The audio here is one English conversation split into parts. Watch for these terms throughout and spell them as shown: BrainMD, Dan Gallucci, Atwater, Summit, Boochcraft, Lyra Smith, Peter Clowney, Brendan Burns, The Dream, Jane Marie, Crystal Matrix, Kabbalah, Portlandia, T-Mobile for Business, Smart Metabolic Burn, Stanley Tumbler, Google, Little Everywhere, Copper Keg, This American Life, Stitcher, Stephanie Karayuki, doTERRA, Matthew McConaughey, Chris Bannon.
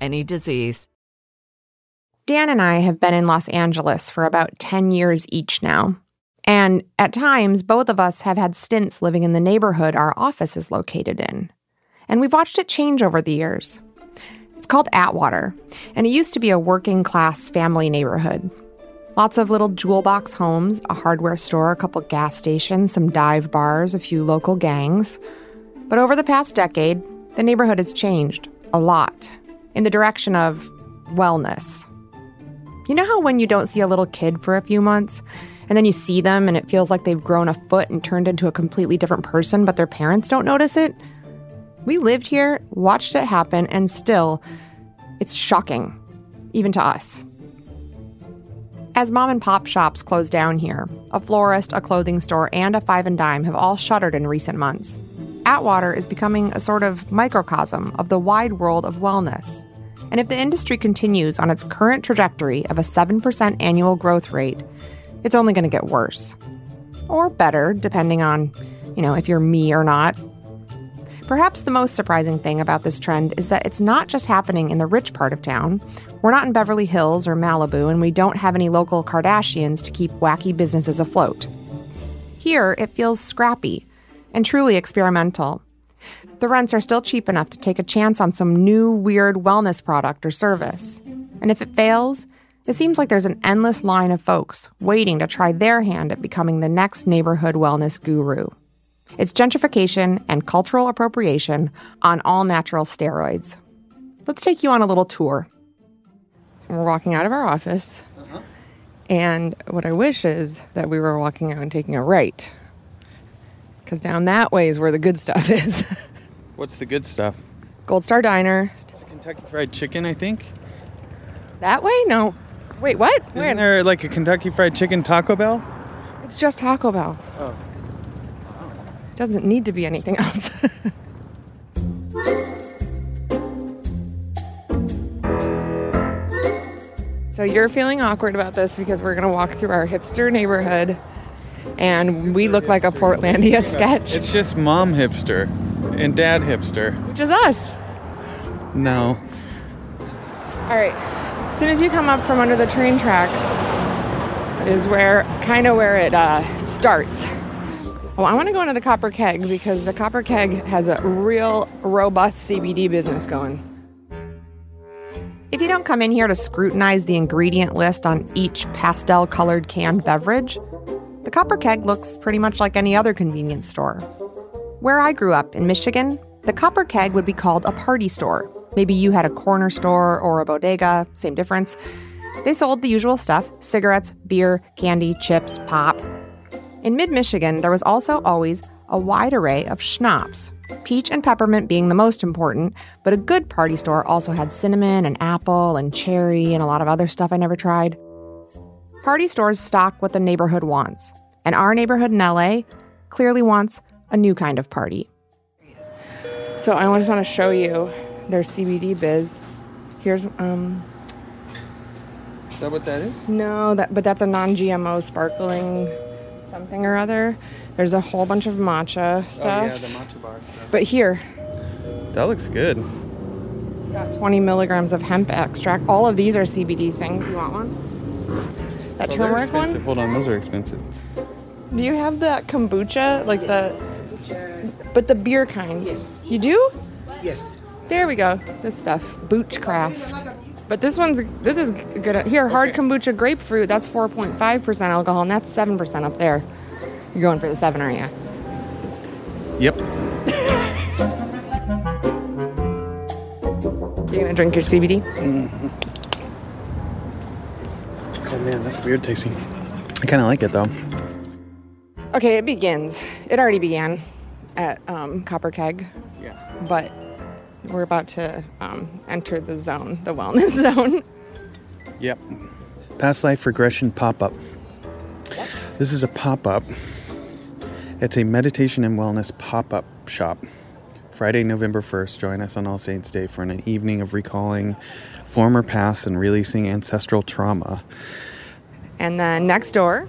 any disease. Dan and I have been in Los Angeles for about 10 years each now. And at times, both of us have had stints living in the neighborhood our office is located in. And we've watched it change over the years. It's called Atwater, and it used to be a working-class family neighborhood. Lots of little jewel box homes, a hardware store, a couple gas stations, some dive bars, a few local gangs. But over the past decade, the neighborhood has changed a lot, in the direction of wellness. You know how when you don't see a little kid for a few months, and then you see them and it feels like they've grown a foot and turned into a completely different person, but their parents don't notice it? We lived here, watched it happen, and still, it's shocking, even to us. As mom and pop shops close down here, a florist, a clothing store, and a Five and Dime have all shuttered in recent months, Atwater is becoming a sort of microcosm of the wide world of wellness. And if the industry continues on its current trajectory of a 7% annual growth rate, it's only going to get worse. Or better, depending on, if you're me or not. Perhaps the most surprising thing about this trend is that it's not just happening in the rich part of town. We're not in Beverly Hills or Malibu, and we don't have any local Kardashians to keep wacky businesses afloat. Here, it feels scrappy and truly experimental. The rents are still cheap enough to take a chance on some new, weird wellness product or service. And if it fails, it seems like there's an endless line of folks waiting to try their hand at becoming the next neighborhood wellness guru. It's gentrification and cultural appropriation on all-natural steroids. Let's take you on a little tour. We're walking out of our office, and what I wish is that we were walking out and taking a right, because down that way is where the good stuff is. What's the good stuff? Gold Star Diner. It's Kentucky Fried Chicken, I think. That way? No. Wait, what? Isn't where? There like a Kentucky Fried Chicken Taco Bell? It's just Taco Bell. Oh. Doesn't need to be anything else. So you're feeling awkward about this because we're going to walk through our hipster neighborhood. And we look like a Portlandia sketch. It's just mom hipster and dad hipster. Which is us. No. All right. As soon as you come up from under the train tracks is where it starts. Oh, I want to go into the Copper Keg because the Copper Keg has a real robust CBD business going. If you don't come in here to scrutinize the ingredient list on each pastel-colored canned beverage, the Copper Keg looks pretty much like any other convenience store. Where I grew up in Michigan, the Copper Keg would be called a party store. Maybe you had a corner store or a bodega, same difference. They sold the usual stuff: cigarettes, beer, candy, chips, pop. In mid-Michigan, there was also always a wide array of schnapps, peach and peppermint being the most important, but a good party store also had cinnamon and apple and cherry and a lot of other stuff I never tried. Party stores stock what the neighborhood wants, and our neighborhood in LA clearly wants a new kind of party. So I just want to show you their CBD biz. Here's, Is that what that is? No, but that's a non-GMO sparkling something or other. There's a whole bunch of matcha stuff. Oh, yeah, the matcha bar stuff. But here. That looks good. It's got 20 milligrams of hemp extract. All of these are CBD things. You want one? That turmeric one? Hold on, those are expensive. Do you have that kombucha? Like the... But the beer kind? Yes. You do? Yes. There we go. This stuff. Boochcraft. But this is good. Here, hard kombucha grapefruit, that's 4.5% alcohol, and that's 7% up there. You're going for the 7, aren't you? Yep. You gonna drink your CBD? Mm-hmm. Oh man, that's weird tasting. I kind of like it though. Okay, it begins. It already began at Copper Keg. Yeah. But we're about to enter the zone, the wellness zone. Yep. Past life regression pop-up. Yep. This is a pop-up. It's a meditation and wellness pop-up shop. Friday, November 1st, join us on All Saints Day for an evening of recalling former past and releasing ancestral trauma. And then next door...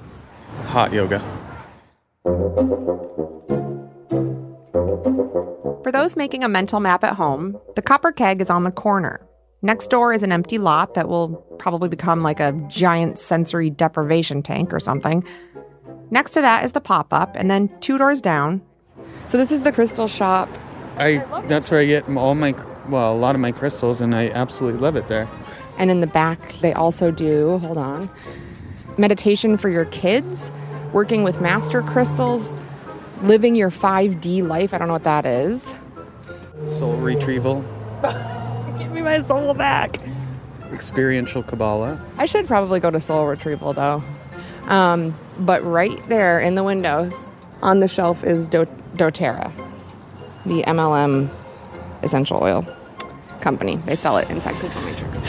hot yoga. For those making a mental map at home, the Copper Keg is on the corner. Next door is an empty lot that will probably become like a giant sensory deprivation tank or something. Next to that is the pop-up, and then two doors down. So this is the crystal shop. That's where I get all my, well, a lot of my crystals, and I absolutely love it there. And in the back, they also do, hold on, meditation for your kids, working with master crystals, living your 5D life. I don't know what that is. Soul retrieval. Give me my soul back. Experiential Kabbalah. I should probably go to soul retrieval, though. But right there in the windows on the shelf is doTERRA, the MLM essential oil company. They sell it inside Crystal Matrix.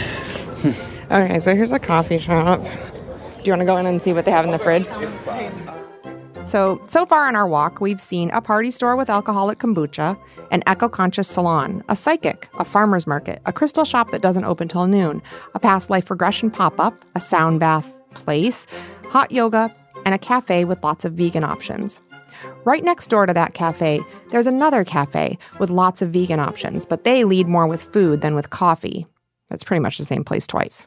Okay, so here's a coffee shop. Do you want to go in and see what they have in the fridge? It's fine. So far on our walk, we've seen a party store with alcoholic kombucha, an eco-conscious salon, a psychic, a farmer's market, a crystal shop that doesn't open till noon, a past life regression pop-up, a sound bath place, hot yoga, and a cafe with lots of vegan options. Right next door to that cafe, there's another cafe with lots of vegan options, but they lead more with food than with coffee. That's pretty much the same place twice.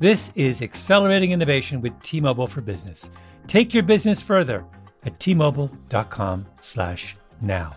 This is Accelerating Innovation with T-Mobile for Business. Take your business further at T-Mobile.com/now.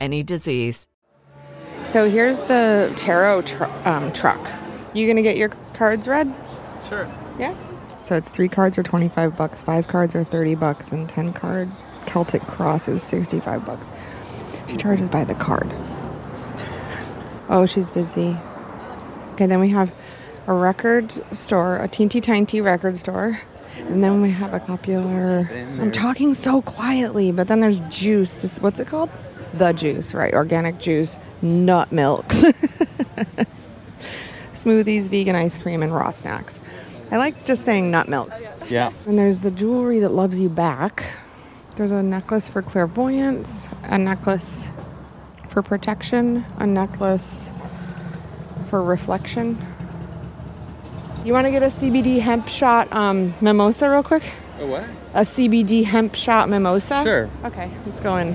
any disease. So here's the tarot truck. You gonna get your cards read? Sure. Yeah. So it's 3 cards are $25, 5 cards are $30, and 10-card Celtic cross is $65. She charges by the card. Oh, she's busy. Okay, then we have a record store, a teenty tiny record store. And then we have a popular... I'm talking so quietly, but then there's juice. This, what's it called? The juice, right? Organic juice, nut milks, smoothies, vegan ice cream, and raw snacks. I like just saying nut milks. Yeah. And there's the jewelry that loves you back. There's a necklace for clairvoyance, a necklace for protection, a necklace for reflection. You want to get a CBD hemp shot mimosa real quick? A what? A CBD hemp shot mimosa? Sure. Okay, let's go in.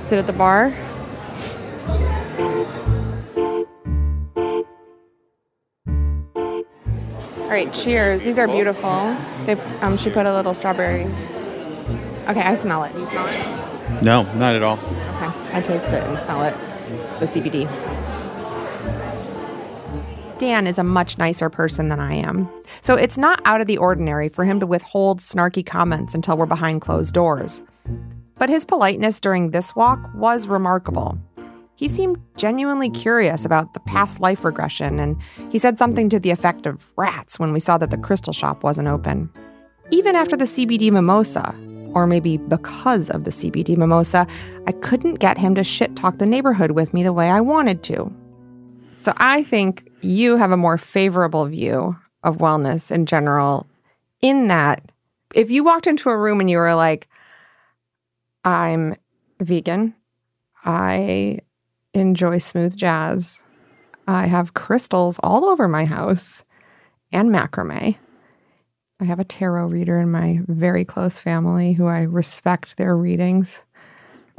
Sit at the bar. All right, cheers. These are beautiful. They, she put a little strawberry. Okay, I smell it. Do you smell it? No, not at all. Okay, I taste it and smell it. The CBD. Dan is a much nicer person than I am, so it's not out of the ordinary for him to withhold snarky comments until we're behind closed doors. But his politeness during this walk was remarkable. He seemed genuinely curious about the past life regression, and he said something to the effect of rats when we saw that the crystal shop wasn't open. Even after the CBD mimosa, or maybe because of the CBD mimosa, I couldn't get him to shit-talk the neighborhood with me the way I wanted to. So I think you have a more favorable view of wellness in general, in that if you walked into a room and you were like, I'm vegan, I enjoy smooth jazz, I have crystals all over my house, and macrame. I have a tarot reader in my very close family who I respect their readings.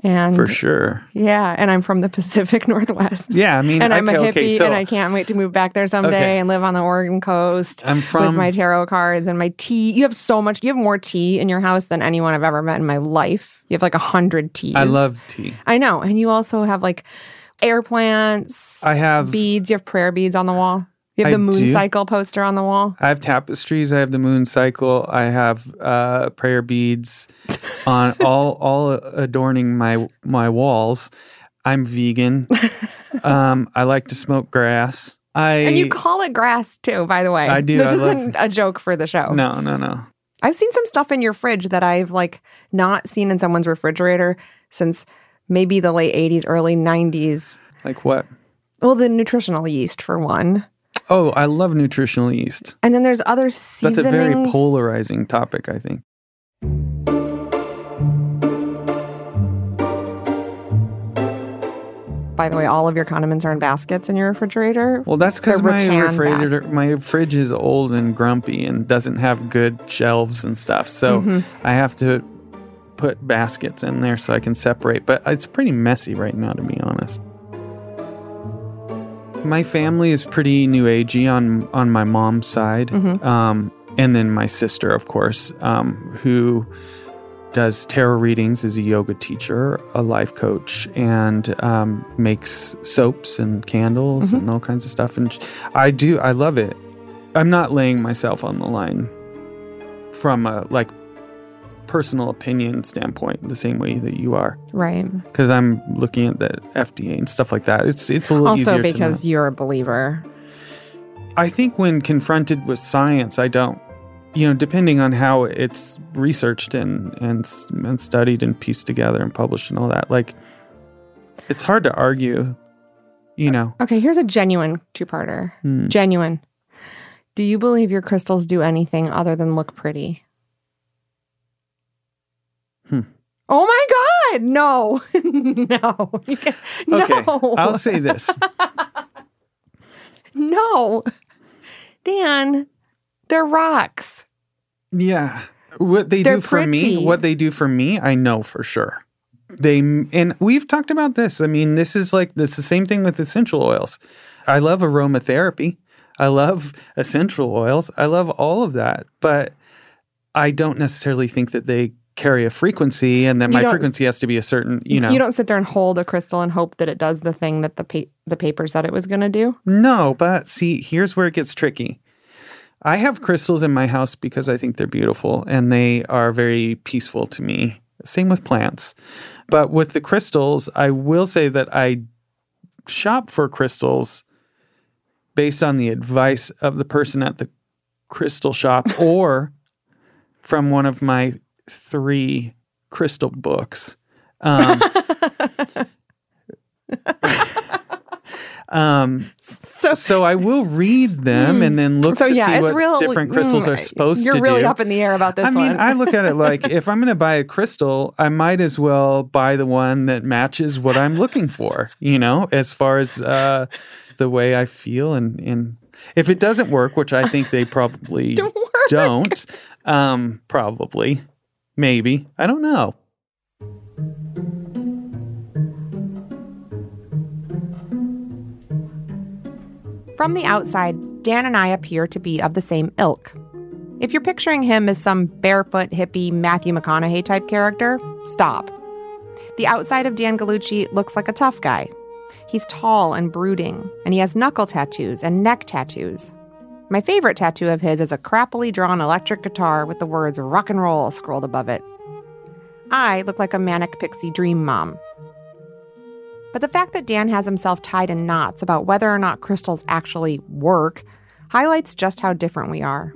And for sure. Yeah, and I'm from the Pacific Northwest. Yeah, I mean, and I'm a hippie, and I can't wait to move back there someday and live on the Oregon coast with my tarot cards and my tea. You have so much. You have more tea in your house than anyone I've ever met in my life. You have like 100 teas. I love tea. I know. And you also have like air plants. I have beads. You have prayer beads on the wall. You have the moon cycle poster on the wall. I have tapestries. I have the moon cycle. I have prayer beads on all adorning my walls. I'm vegan. I like to smoke grass. And you call it grass too, by the way. I do. This isn't a joke for the show. No. I've seen some stuff in your fridge that I've like not seen in someone's refrigerator since maybe the late 80s, early 90s. Like what? Well, the nutritional yeast for one. Oh, I love nutritional yeast. And then there's other seasonings. That's a very polarizing topic, I think. By the way, all of your condiments are in baskets in your refrigerator. Well, that's because my fridge is old and grumpy and doesn't have good shelves and stuff. So I have to put baskets in there so I can separate. But it's pretty messy right now, to be honest. My family is pretty new agey on my mom's side, and then my sister, of course, who does tarot readings, is a yoga teacher, a life coach, and makes soaps and candles and all kinds of stuff. And I love it. I'm not laying myself on the line from a personal opinion standpoint the same way that you are. Right. Because I'm looking at the FDA and stuff like that. It's a little easier to know. Also because you're a believer. I think when confronted with science, I don't. You know, depending on how it's researched and studied and pieced together and published and all that, it's hard to argue, you know. Okay, here's a genuine two-parter. Genuine. Do you believe your crystals do anything other than look pretty? Oh my God! No, no, you can't. Okay, no. I'll say this. No, Dan, they're rocks. Yeah, what they do for me, I know for sure. And we've talked about this. I mean, it's the same thing with essential oils. I love aromatherapy. I love essential oils. I love all of that, but I don't necessarily think that they carry a frequency and that my frequency has to be a certain, you know. You don't sit there and hold a crystal and hope that it does the thing that the paper said it was going to do? No, but see, here's where it gets tricky. I have crystals in my house because I think they're beautiful and they are very peaceful to me. Same with plants. But with the crystals, I will say that I shop for crystals based on the advice of the person at the crystal shop or from one of my 3 crystal books. So I will read them and then look to see what different crystals are supposed to do. You're really up in the air about this one. I mean, I look at it like if I'm going to buy a crystal, I might as well buy the one that matches what I'm looking for, you know, as far as the way I feel. And if it doesn't work, which I think they probably don't. Probably. Maybe. I don't know. From the outside, Dan and I appear to be of the same ilk. If you're picturing him as some barefoot, hippie, Matthew McConaughey type character, stop. The outside of Dan Gallucci looks like a tough guy. He's tall and brooding, and he has knuckle tattoos and neck tattoos. My favorite tattoo of his is a crappily drawn electric guitar with the words rock and roll scrolled above it. I look like a manic pixie dream mom. But the fact that Dan has himself tied in knots about whether or not crystals actually work highlights just how different we are.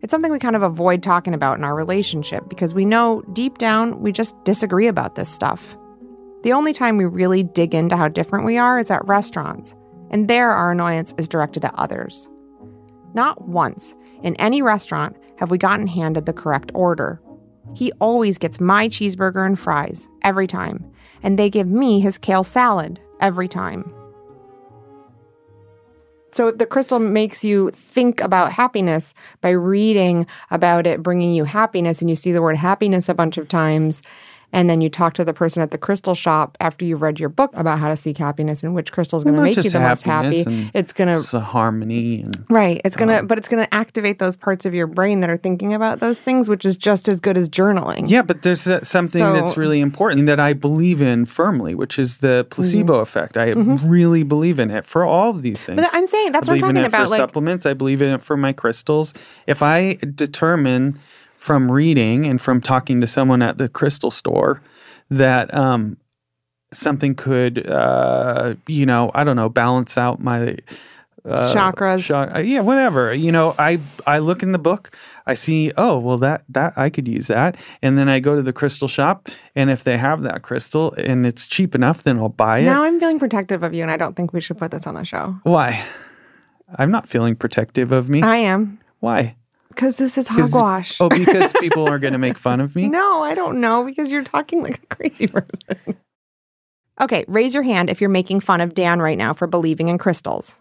It's something we kind of avoid talking about in our relationship because we know deep down we just disagree about this stuff. The only time we really dig into how different we are is at restaurants, and there our annoyance is directed at others. Not once, in any restaurant, have we gotten handed the correct order. He always gets my cheeseburger and fries, every time. And they give me his kale salad, every time. So the crystal makes you think about happiness by reading about it, bringing you happiness, and you see the word happiness a bunch of times. And then you talk to the person at the crystal shop after you've read your book about how to seek happiness and which crystal is going to make you the most happy. It's a harmony. Right. It's going to activate those parts of your brain that are thinking about those things, which is just as good as journaling. Yeah, but there's something that's really important that I believe in firmly, which is the placebo effect. I really believe in it for all of these things. But I'm saying that's what I'm talking about. I believe in it for supplements. I believe in it for my crystals. If I determine from reading and from talking to someone at the crystal store that something could, balance out my chakras. Yeah, whatever. You know, I look in the book, I see, that I could use that. And then I go to the crystal shop, and if they have that crystal and it's cheap enough, then I'll buy it. Now I'm feeling protective of you, and I don't think we should put this on the show. Why? I'm not feeling protective of me. I am. Why? Because this is hogwash. Oh, because people are going to make fun of me? No, I don't know, because you're talking like a crazy person. Okay, raise your hand if you're making fun of Dan right now for believing in crystals.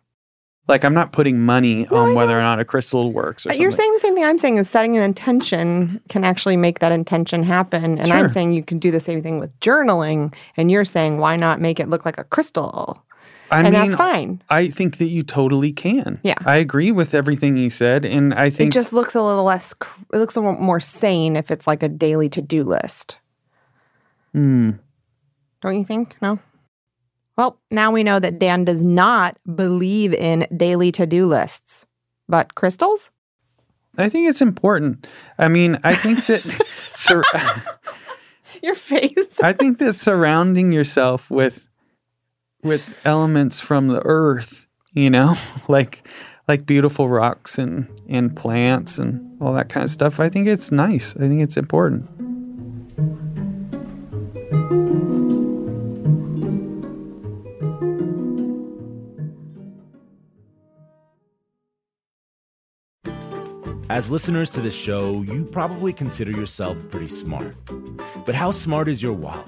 Like, I'm not putting money on whether or not a crystal works or something. You're saying the same thing I'm saying, is setting an intention can actually make that intention happen. And sure. I'm saying you can do the same thing with journaling, and you're saying, why not make it look like a crystal? I mean, that's fine. I think that you totally can. Yeah. I agree with everything you said, and I think— It just looks a little less— it looks a little more sane if it's like a daily to-do list. Hmm. Don't you think? No? Well, now we know that Dan does not believe in daily to-do lists. But crystals? I think it's important. I mean, I think that— Your face. I think that surrounding yourself with elements from the earth, you know, like beautiful rocks and plants and all that kind of stuff. I think it's nice. I think it's important. As listeners to this show, you probably consider yourself pretty smart. But how smart is your wallet?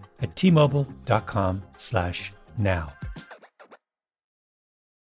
at T-Mobile.com/now.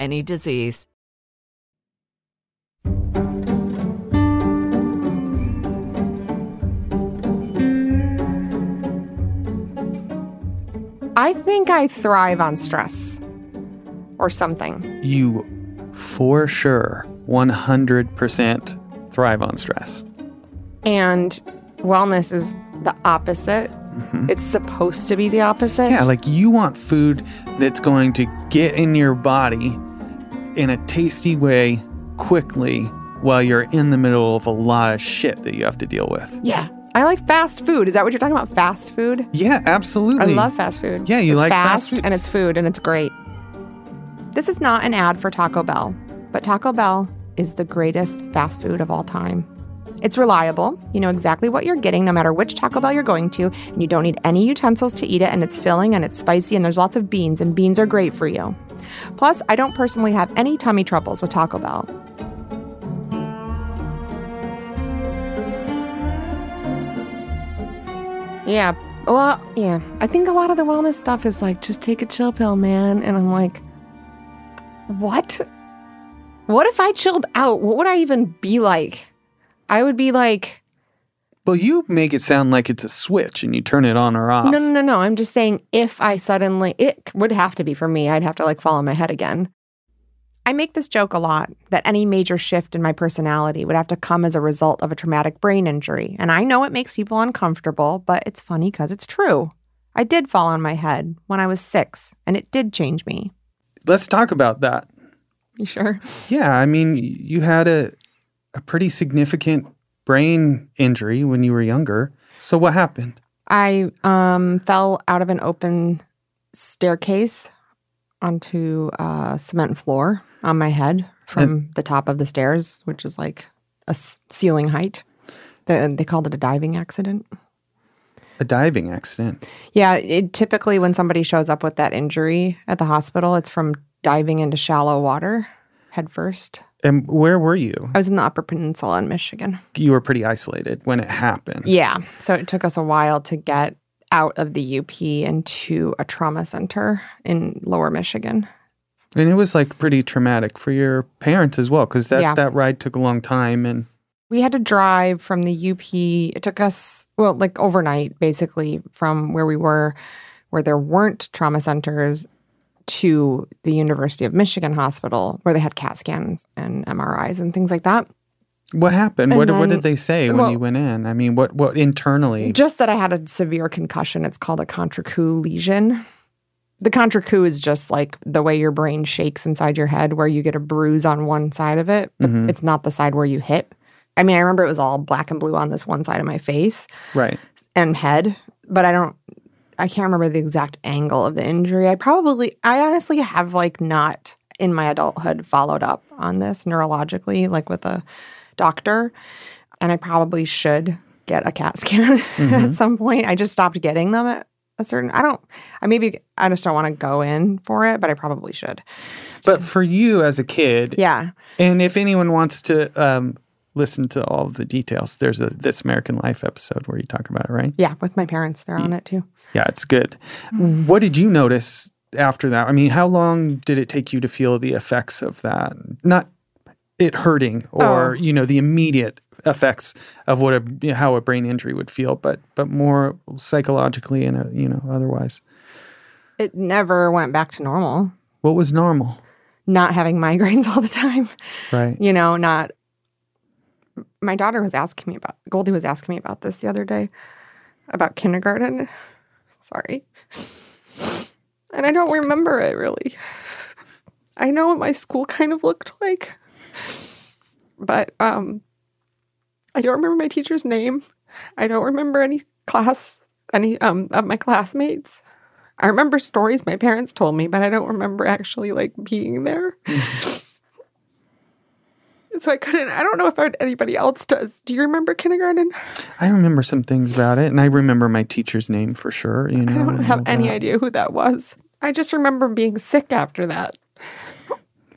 any disease. I think I thrive on stress or something. You for sure 100% thrive on stress. And wellness is the opposite. Mm-hmm. It's supposed to be the opposite. Yeah, like you want food that's going to get in your body in a tasty way quickly while you're in the middle of a lot of shit that you have to deal with. Yeah. I like fast food. Is that what you're talking about? Fast food? Yeah, absolutely. I love fast food. Yeah, you like fast food. And it's food and it's great. This is not an ad for Taco Bell, but Taco Bell is the greatest fast food of all time. It's reliable. You know exactly what you're getting no matter which Taco Bell you're going to, and you don't need any utensils to eat it, and it's filling and it's spicy, and there's lots of beans, and beans are great for you. Plus, I don't personally have any tummy troubles with Taco Bell. Yeah, well, yeah. I think a lot of the wellness stuff is like, just take a chill pill, man. And I'm like, what? What if I chilled out? What would I even be like? I would be like... Well, you make it sound like it's a switch and you turn it on or off. No. I'm just saying if I suddenly... It would have to be for me. I'd have to like fall on my head again. I make this joke a lot that any major shift in my personality would have to come as a result of a traumatic brain injury. And I know it makes people uncomfortable, but it's funny because it's true. I did fall on my head when I was 6, and it did change me. Let's talk about that. You sure? Yeah, I mean, you had a pretty significant brain injury when you were younger. So what happened? I fell out of an open staircase onto a cement floor on my head from the top of the stairs, which is like a ceiling height. They called it a diving accident. A diving accident? Yeah. Typically, when somebody shows up with that injury at the hospital, it's from diving into shallow water head first. And where were you? I was in the Upper Peninsula in Michigan. You were pretty isolated when it happened. Yeah. So it took us a while to get out of the UP into a trauma center in Lower Michigan. And it was like pretty traumatic for your parents as well, because that ride took a long time. And we had to drive from the UP. It took us, well, like overnight, basically, from where we were, where there weren't trauma centers, to the University of Michigan Hospital, where they had CAT scans and MRIs and things like that. What happened? What did they say when you went in? I mean, what internally? Just that I had a severe concussion. It's called a contra-coup lesion. The contra-coup is just like the way your brain shakes inside your head where you get a bruise on one side of it, but it's not the side where you hit. I mean, I remember it was all black and blue on this one side of my face. Right. And head, but I can't remember the exact angle of the injury. I honestly have like not in my adulthood followed up on this neurologically, like with a doctor, and I probably should get a CAT scan at some point. I just stopped getting them at a certain. I just don't want to go in for it, but I probably should. But for you as a kid, yeah. And if anyone wants to listen to all of the details, there's a This American Life episode where you talk about it, right? Yeah, with my parents, they're on it too. Yeah, it's good. Mm-hmm. What did you notice after that? I mean, how long did it take you to feel the effects of that? Not it hurting or, the immediate effects of how a brain injury would feel, but more psychologically and, otherwise. It never went back to normal. What was normal? Not having migraines all the time. Right. My daughter was asking me about, Goldie was asking me about this the other day, about kindergarten. Sorry. And I don't remember it really. I know what my school kind of looked like. But I don't remember my teacher's name. I don't remember any of my classmates. I remember stories my parents told me, but I don't remember actually like being there. So I don't know if anybody else does. Do you remember kindergarten? I remember some things about it, and I remember my teacher's name for sure. I don't have any idea who that was. I just remember being sick after that.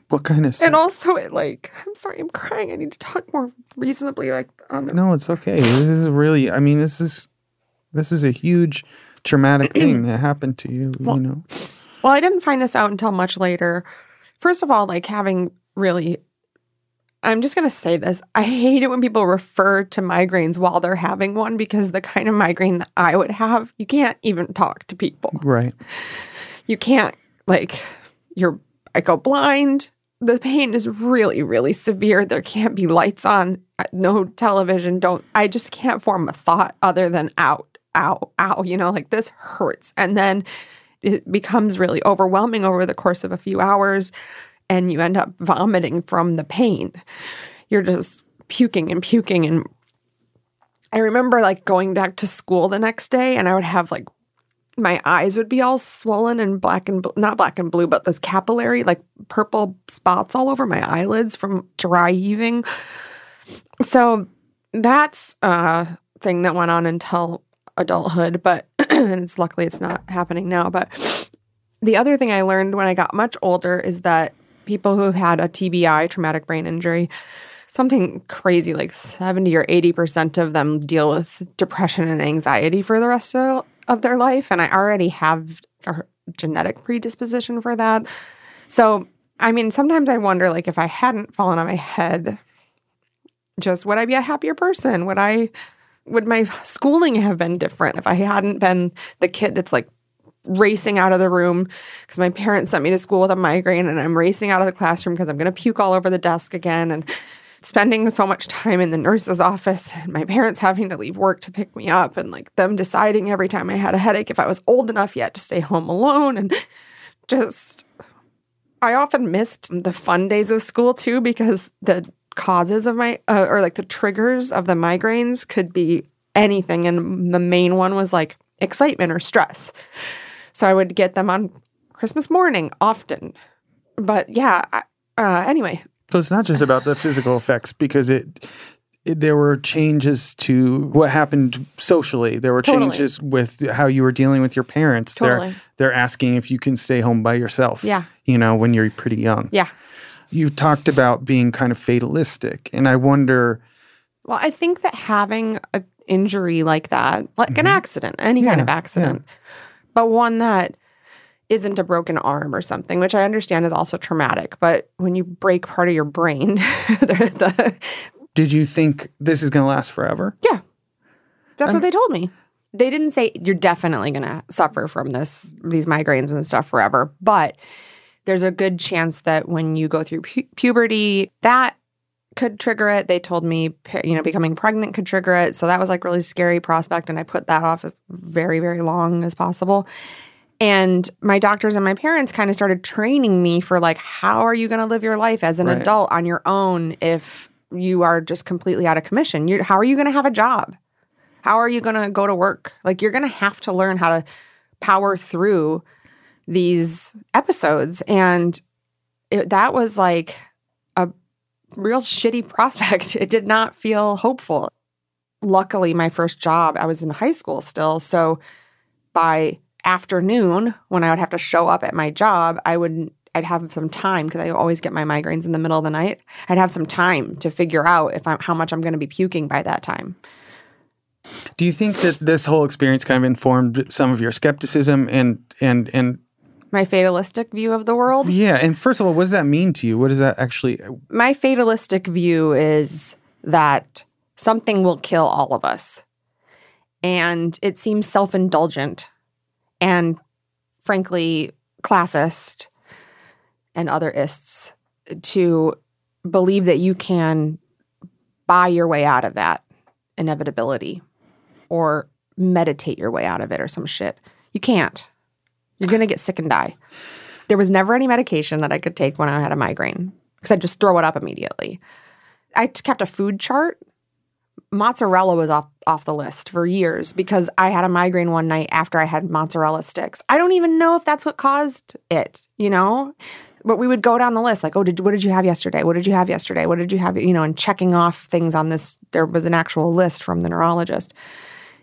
What kind of sick? And also, I'm sorry, I'm crying. I need to talk more reasonably. No, it's okay. This is a huge traumatic thing that happened to you, Well, I didn't find this out until much later. First of all, I'm just going to say this. I hate it when people refer to migraines while they're having one, because the kind of migraine that I would have, you can't even talk to people. Right. You can't, I go blind. The pain is really, really severe. There can't be lights on, no television. I just can't form a thought other than ow, ow, ow, this hurts. And then it becomes really overwhelming over the course of a few hours. And you end up vomiting from the pain. You're just puking and puking. And I remember going back to school the next day, and I would have my eyes would be all swollen and black and not black and blue, but those capillary purple spots all over my eyelids from dry heaving. So that's a thing that went on until adulthood, but and luckily it's not happening now. But the other thing I learned when I got much older is that people who have had a TBI, traumatic brain injury, something crazy like 70 or 80% of them deal with depression and anxiety for the rest of their life. And I already have a genetic predisposition for that. So, I mean, sometimes I wonder, if I hadn't fallen on my head, just would I be a happier person? Would my schooling have been different if I hadn't been the kid that's racing out of the room because my parents sent me to school with a migraine, and I'm racing out of the classroom because I'm going to puke all over the desk again, and spending so much time in the nurse's office, and my parents having to leave work to pick me up, and like them deciding every time I had a headache if I was old enough yet to stay home alone. And just, I often missed the fun days of school too, because the causes of my, or like the triggers of the migraines could be anything. And the main one was like excitement or stress. So I would get them on Christmas morning often. But yeah, anyway. So it's not just about the physical effects, because there were changes to what happened socially. There were changes with how you were dealing with your parents. Totally. They're asking if you can stay home by yourself, yeah, you know, when you're pretty young. Yeah. You talked about being kind of fatalistic, and I wonder... Well, I think that having an injury like that, like an accident, any kind of accident, but one that isn't a broken arm or something, which I understand is also traumatic. But when you break part of your brain, Did you think this is going to last forever? Yeah. That's what they told me. They didn't say you're definitely going to suffer from these migraines and stuff forever. But there's a good chance that when you go through puberty, that could trigger it. They told me, you know, becoming pregnant could trigger it. So that was like really scary prospect. And I put that off as very, very long as possible. And my doctors and my parents kind of started training me for like, how are you going to live your life as an adult on your own if you are just completely out of commission? How are you going to have a job? How are you going to go to work? Like, you're going to have to learn how to power through these episodes. And that was like a real shitty prospect. It did not feel hopeful. Luckily, my first job, I was in high school still. So by afternoon, when I would have to show up at my job, I'd have some time, because I always get my migraines in the middle of the night. I'd have some time to figure out how much I'm going to be puking by that time. Do you think that this whole experience kind of informed some of your skepticism and my fatalistic view of the world? Yeah, and first of all, what does that mean to you? What does that actually... My fatalistic view is that something will kill all of us. And it seems self-indulgent and, frankly, classist and other ists to believe that you can buy your way out of that inevitability or meditate your way out of it or some shit. You can't. You're going to get sick and die. There was never any medication that I could take when I had a migraine, because I'd just throw it up immediately. I kept a food chart. Mozzarella was off the list for years, because I had a migraine one night after I had mozzarella sticks. I don't even know if that's what caused it, you know? But we would go down the list, like, what did you have yesterday? What did you have yesterday? What did you have? You know, and checking off things on this. There was an actual list from the neurologist.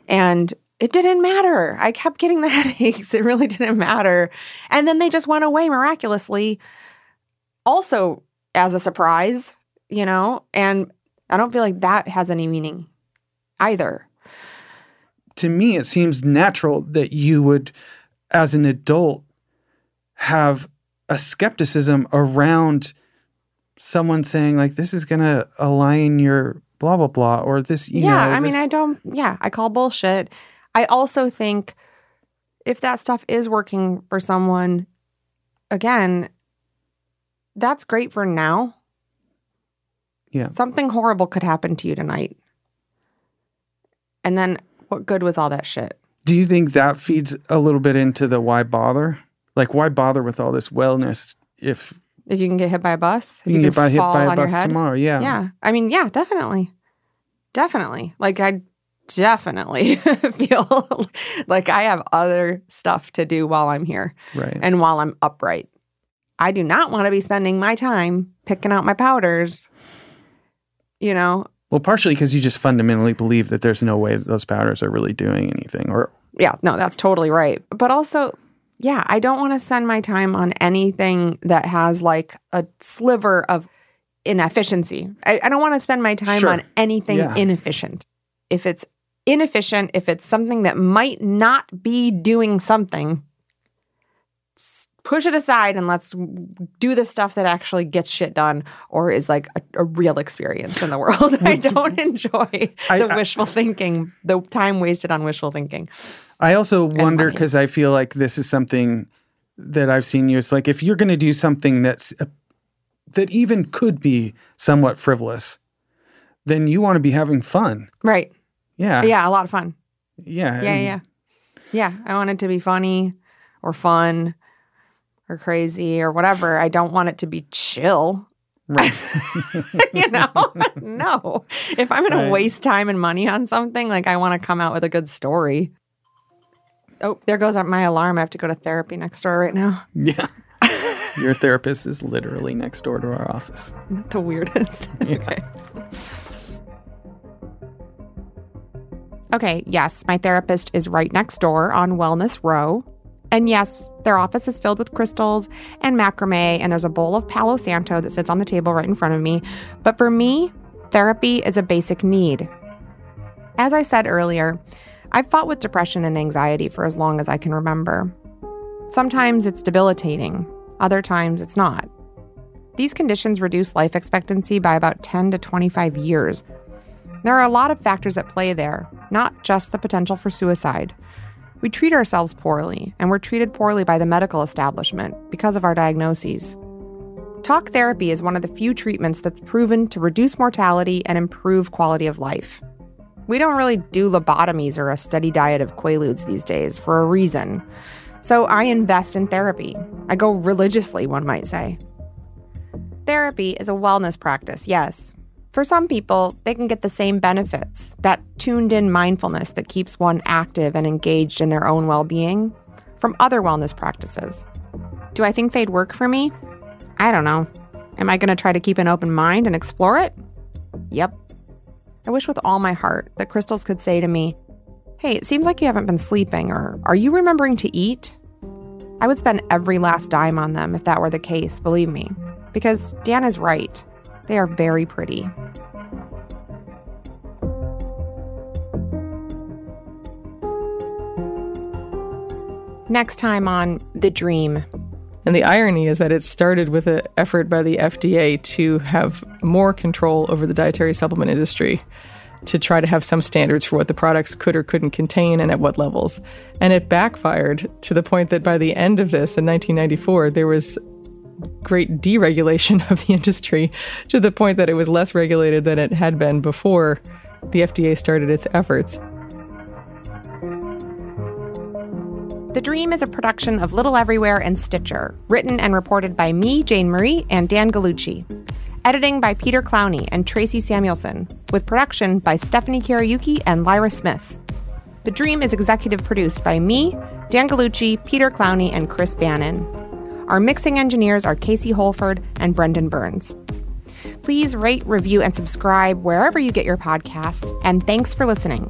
And it didn't matter. I kept getting the headaches. It really didn't matter. And then they just went away miraculously, also as a surprise, you know? And I don't feel like that has any meaning either. To me, it seems natural that you would, as an adult, have a skepticism around someone saying, like, this is going to align your blah, blah, blah, or this, you know. I mean, I call bullshit. I also think if that stuff is working for someone, again, that's great for now. Yeah. Something horrible could happen to you tonight. And then what good was all that shit? Do you think that feeds a little bit into the why bother? Like, why bother with all this wellness if you can get hit by a bus? If you can get hit by a bus tomorrow, yeah. Yeah. I mean, yeah, definitely. Definitely. Like, I definitely feel like I have other stuff to do while I'm here. Right. And while I'm upright. I do not want to be spending my time picking out my powders, you know. Well, partially because you just fundamentally believe that there's no way that those powders are really doing anything. Or yeah, no, that's totally right. But also, yeah, I don't want to spend my time on anything that has like a sliver of inefficiency. I don't want to spend my time on anything inefficient. If it's inefficient, if it's something that might not be doing something, push it aside and let's do the stuff that actually gets shit done or is like a real experience in the world. I don't enjoy the wishful thinking, the time wasted on wishful thinking. I also wonder, because I feel like this is something that I've seen you. It's like, if you're going to do something that's that even could be somewhat frivolous, then you want to be having fun. Right. Yeah. Yeah, a lot of fun. Yeah. Yeah, yeah. Yeah, I want it to be funny or fun or crazy or whatever. I don't want it to be chill. Right. You know? No. If I'm going to waste time and money on something, like, I want to come out with a good story. Oh, there goes my alarm. I have to go to therapy next door right now. Yeah. Your therapist is literally next door to our office. The weirdest. Yeah. Okay, yes, my therapist is right next door on Wellness Row. And yes, their office is filled with crystals and macrame, and there's a bowl of Palo Santo that sits on the table right in front of me. But for me, therapy is a basic need. As I said earlier, I've fought with depression and anxiety for as long as I can remember. Sometimes it's debilitating. Other times it's not. These conditions reduce life expectancy by about 10 to 25 years. There are a lot of factors at play there, not just the potential for suicide. We treat ourselves poorly, and we're treated poorly by the medical establishment because of our diagnoses. Talk therapy is one of the few treatments that's proven to reduce mortality and improve quality of life. We don't really do lobotomies or a steady diet of Quaaludes these days for a reason. So I invest in therapy. I go religiously, one might say. Therapy is a wellness practice, yes. For some people, they can get the same benefits, that tuned-in mindfulness that keeps one active and engaged in their own well-being, from other wellness practices. Do I think they'd work for me? I don't know. Am I going to try to keep an open mind and explore it? Yep. I wish with all my heart that crystals could say to me, "Hey, it seems like you haven't been sleeping," or "Are you remembering to eat?" I would spend every last dime on them if that were the case, believe me. Because Dan is right. They are very pretty. Next time on The Dream. And the irony is that it started with an effort by the FDA to have more control over the dietary supplement industry, to try to have some standards for what the products could or couldn't contain and at what levels. And it backfired to the point that by the end of this, in 1994, there was great deregulation of the industry to the point that it was less regulated than it had been before the FDA started its efforts. The Dream is a production of Little Everywhere and Stitcher, written and reported by me, Jane Marie, and Dan Gallucci. Editing by Peter Clowney and Tracy Samuelson, with production by Stephanie Karayuki and Lyra Smith. The Dream is executive produced by me, Dan Gallucci, Peter Clowney, and Chris Bannon. Our mixing engineers are Casey Holford and Brendan Burns. Please rate, review, and subscribe wherever you get your podcasts. And thanks for listening.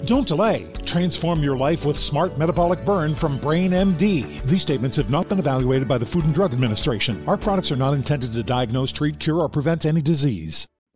Don't delay. Transform your life with Smart Metabolic Burn from BrainMD. These statements have not been evaluated by the Food and Drug Administration. Our products are not intended to diagnose, treat, cure, or prevent any disease.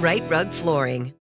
Right Rug Flooring.